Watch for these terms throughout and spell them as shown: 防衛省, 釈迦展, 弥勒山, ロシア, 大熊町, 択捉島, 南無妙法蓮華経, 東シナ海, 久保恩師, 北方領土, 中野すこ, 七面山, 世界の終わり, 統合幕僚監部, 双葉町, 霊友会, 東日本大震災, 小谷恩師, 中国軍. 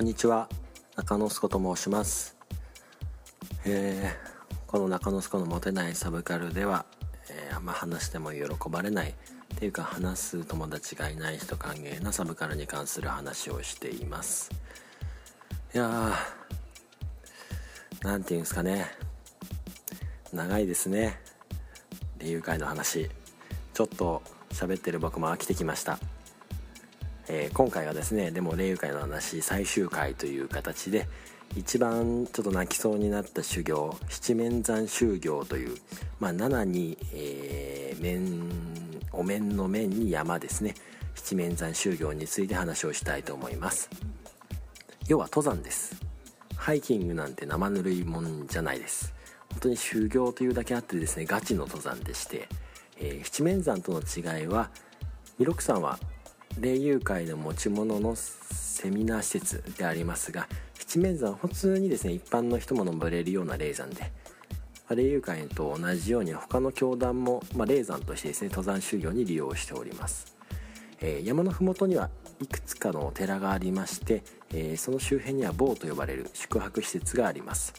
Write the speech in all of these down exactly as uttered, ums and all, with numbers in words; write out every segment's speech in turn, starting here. こんにちは、中野すこと申します。えー、この中野すこのモテないサブカルでは、えー、あんま話しても喜ばれないっていうか、話す友達がいない人歓迎なサブカルに関する話をしています。いやー、なんていうんですかね、長いですね、理由会の話。ちょっと喋ってる僕も飽きてきました。えー、今回はですね、でも霊友会の話最終回という形で、一番ちょっと泣きそうになった修行、七面山修行という、まあ、ななに、えー、面お面の面に山ですね、七面山修行について話をしたいと思います。要は登山です。ハイキングなんて生ぬるいもんじゃないです。本当に修行というだけあってですね、ガチの登山でして、えー、七面山との違いは、弥勒山は霊友会の持ち物のセミナー施設でありますが、七面山普通にですね、一般の人も登れるような霊山で、霊友会と同じように他の教団も、まあ、霊山としてですね、登山修行に利用しております。えー、山のふもとにはいくつかのお寺がありまして、えー、その周辺には坊と呼ばれる宿泊施設があります。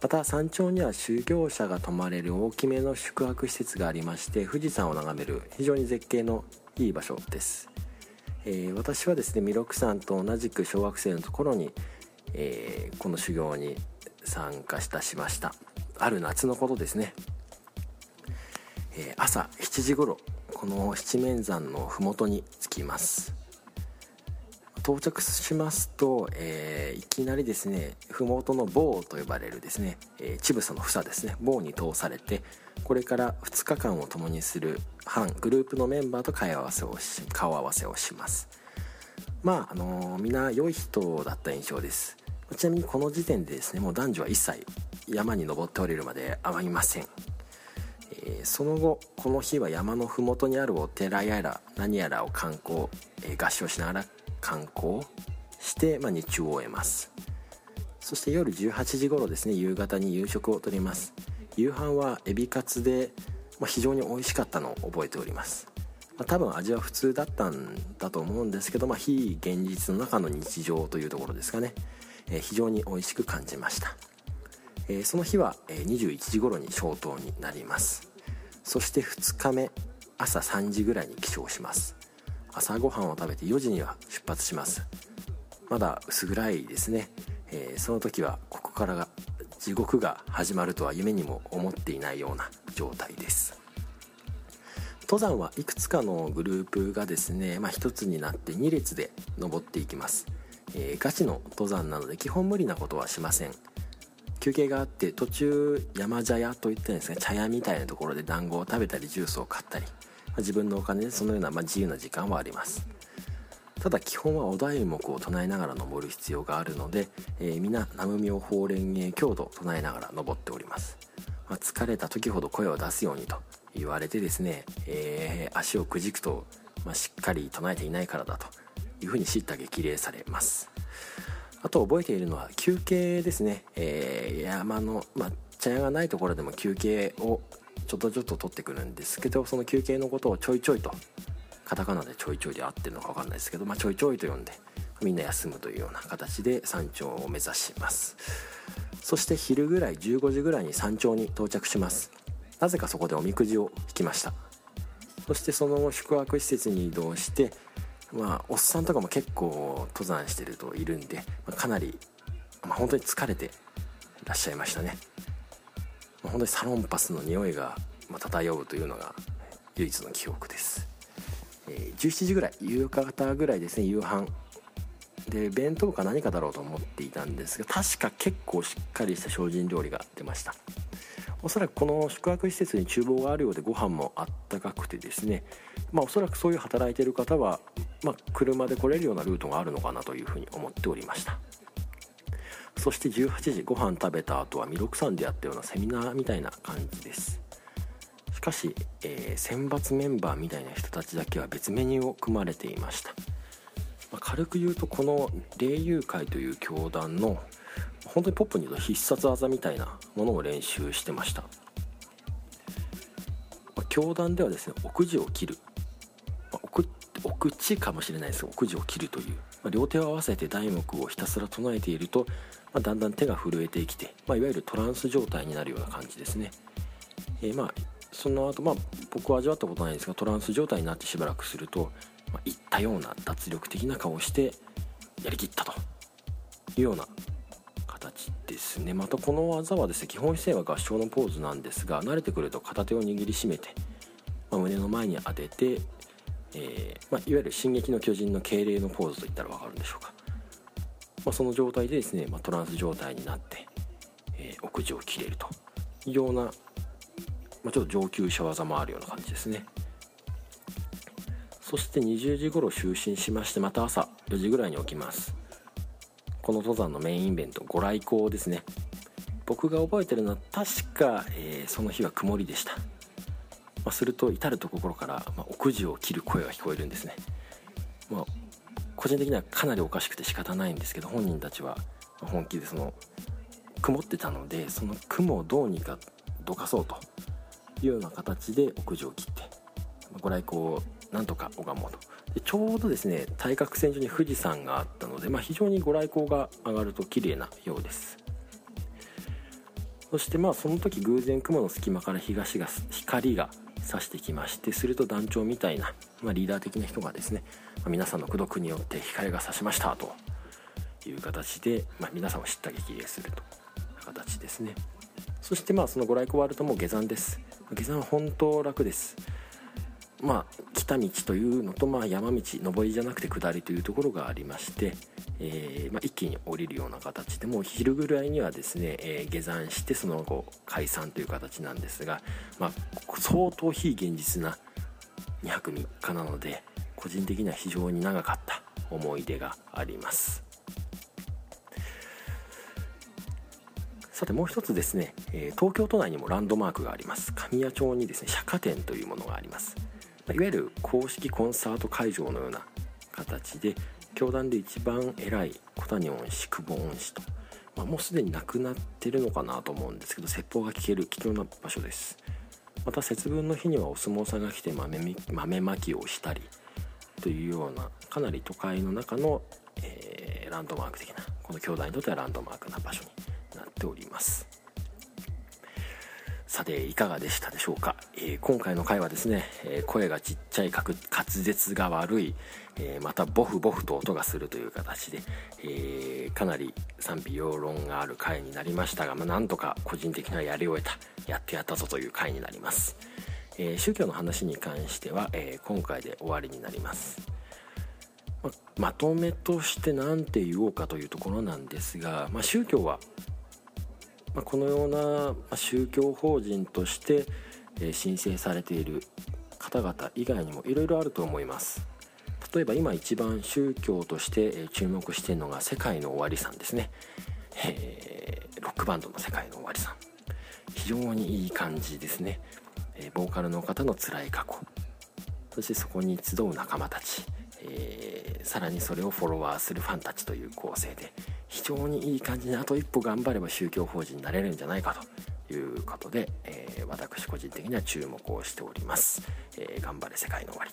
また山頂には修行者が泊まれる大きめの宿泊施設がありまして、富士山を眺める非常に絶景のいい場所です。えー、私はですね、弥勒さんと同じく小学生の頃に、えー、この修行に参加したしました。ある夏のことですね。えー、朝しちじ頃、この七面山のふもとに着きます。到着しますと、えー、いきなりですね、ふもとの坊と呼ばれるですね、えー、乳房の房ですね、坊に通されて、これからふつかかんを共にする班グループのメンバーと顔合わせをし、顔合わせをします。まあ、あのー、みんな良い人だった印象です。ちなみにこの時点でですね、もう男女は一切山に登って降りるまで会いません。えー、その後、この日は山のふもとにあるお寺やら何やらを観光、えー、合掌しながら観光して、まあ、日中を終えます。そして夜じゅうはちじ頃ですね、夕方に夕食をとります。夕飯はエビカツで、まあ、非常に美味しかったのを覚えております。まあ、多分味は普通だったんだと思うんですけど、まあ、非現実の中の日常というところですかね。えー、非常に美味しく感じました。えー、その日はにじゅういちじ頃に消灯になります。そしてふつかめ、朝さんじぐらいに起床します。朝ごはんを食べてよじには出発します。まだ薄暗いですね。えー、その時はここからが地獄が始まるとは夢にも思っていないような状態です。登山はいくつかのグループがですね、まあ、ひとつになってに列で登っていきます。えー、ガチの登山なので基本無理なことはしません。休憩があって、途中山茶屋といったんですが、茶屋みたいなところで団子を食べたりジュースを買ったり、自分のお金でそのような、まあ、自由な時間はあります。ただ基本はお題目を唱えながら登る必要があるので、えー、みんな南無妙法蓮華経と唱えながら登っております。まあ、疲れた時ほど声を出すようにと言われてですね、えー、足をくじくと、まあ、しっかり唱えていないからだというふうに叱咤激励されます。あと覚えているのは休憩ですね。えー、山の、まあ、茶屋がないところでも休憩をちょっとちょっと取ってくるんですけど、その休憩のことをちょいちょいと、カタカナでちょいちょいで合ってるのか分かんないですけど、まあ、ちょいちょいと呼んでみんな休むというような形で山頂を目指します。そして昼ぐらいじゅうごじぐらいに山頂に到着します。なぜかそこでおみくじを引きました。そしてその後宿泊施設に移動して、まあ、おっさんとかも結構登山してるといるんで、まあ、かなり、まあ、本当に疲れてらっしゃいましたね。本当にサロンパスの匂いが漂うというのが唯一の記憶です。えー、じゅうしちじぐらい、夕方ぐらいですね、夕飯で弁当か何かだろうと思っていたんですが、確か結構しっかりした精進料理が出ました。おそらくこの宿泊施設に厨房があるようで、ご飯もあったかくてですね、まあ、おそらくそういう働いている方は、まあ、車で来れるようなルートがあるのかなというふうに思っておりました。そしてじゅうはちじ、ご飯食べた後は弥勒山でやったようなセミナーみたいな感じです。しかし、えー、選抜メンバーみたいな人たちだけは別メニューを組まれていました。まあ、軽く言うと、この霊友会という教団の本当にポップに言うと必殺技みたいなものを練習してました。まあ、教団ではですね、おくじを切る、まあ、おく、お口かもしれないですが、おくじを切るという両手を合わせて題目をひたすら唱えていると、まあ、だんだん手が震えてきて、まあ、いわゆるトランス状態になるような感じですね。えー、まあその後、まあ僕は味わったことないんですが、トランス状態になってしばらくすると、まあ、言ったような脱力的な顔をしてやりきったというような形ですね。またこの技はですね、基本姿勢は合掌のポーズなんですが、慣れてくると片手を握りしめて、まあ、胸の前に当てて、えーまあ、いわゆる進撃の巨人の敬礼のポーズといったら分かるんでしょうか。まあ、その状態でですね、まあ、トランス状態になって、えー、奥地を切れるというような、まあ、ちょっと上級者技もあるような感じですね。そしてにじゅうじ頃就寝しまして、また朝よじぐらいに起きます。この登山のメインイベント、ご来光ですね。僕が覚えてるのは確か、えー、その日は曇りでした。まあ、すると至るところから、まあ、奥地を切る声が聞こえるんですね。まあ、個人的にはかなりおかしくて仕方ないんですけど、本人たちは本気でその曇ってたので、その雲をどうにかどかそうというような形で奥地を切って、ご来光をなんとか拝もうと。でちょうどですね、対角線上に富士山があったので、まあ、非常にご来光が上がると綺麗なようです。そしてまあその時偶然雲の隙間から東が光が差してきまして、すると団長みたいな、まあ、リーダー的な人がですね、まあ、皆さんの功徳によって光が差しましたという形で、まあ、皆さんを知った激励するという形ですね。そしてまあそのご来光終わるともう下山です。下山は本当楽です。まあ、来た道というのと、まあ、山道上りじゃなくて下りというところがありまして、えーまあ、一気に降りるような形で、もう昼ぐらいにはですね、えー、下山してその後解散という形なんですが、まあ、相当非現実なにはくみっかなので、個人的には非常に長かった思い出があります。さてもう一つですね、えー、東京都内にもランドマークがあります。神谷町にですね、釈迦展というものがあります。いわゆる公式コンサート会場のような形で、教団で一番偉い小谷恩師、久保恩師と、まあ、もうすでに亡くなってるのかなと思うんですけど、説法が聞ける貴重な場所です。また節分の日にはお相撲さんが来て豆、豆まきをしたりというような、かなり都会の中の、えー、ランドマーク的な、この教団にとってはランドマークな場所になっております。さていかがでしたでしょうか。えー、今回の回はですね、えー、声がちっちゃい、滑舌が悪い、えー、またボフボフと音がするという形で、えー、かなり賛否両論がある回になりましたが、まあ、なんとか個人的にはやり終えた、やってやったぞという回になります。えー、宗教の話に関しては、えー、今回で終わりになります。ま、まとめとして何て言おうかというところなんですが、まあ、宗教はこのような宗教法人として申請されている方々以外にもいろいろあると思います。例えば今一番宗教として注目しているのが世界の終わりさんですね。えー、ロックバンドの世界の終わりさん、非常にいい感じですね。えー、ボーカルの方の辛い過去、そしてそこに集う仲間たち、えー、さらにそれをフォロワーするファンたちという構成で、非常にいい感じで、あと一歩頑張れば宗教法人になれるんじゃないかということで、えー、私個人的には注目をしております。えー、頑張れ世界の終わり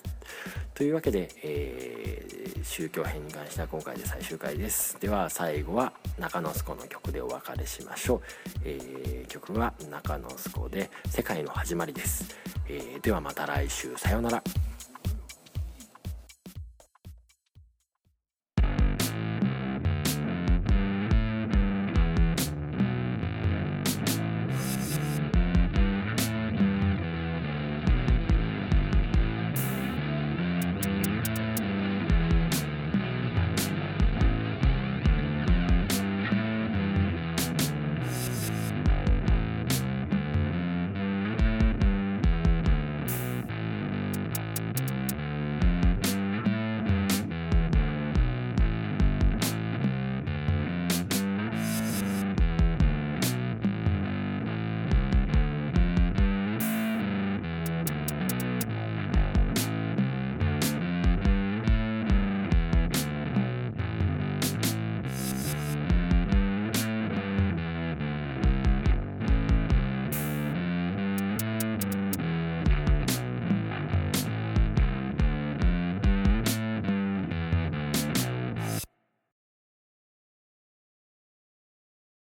というわけで、えー、宗教編に関しては今回で最終回です。では最後は中野スコの曲でお別れしましょう。えー、曲は中野スコで世界の始まりです。えー、ではまた来週、さようなら。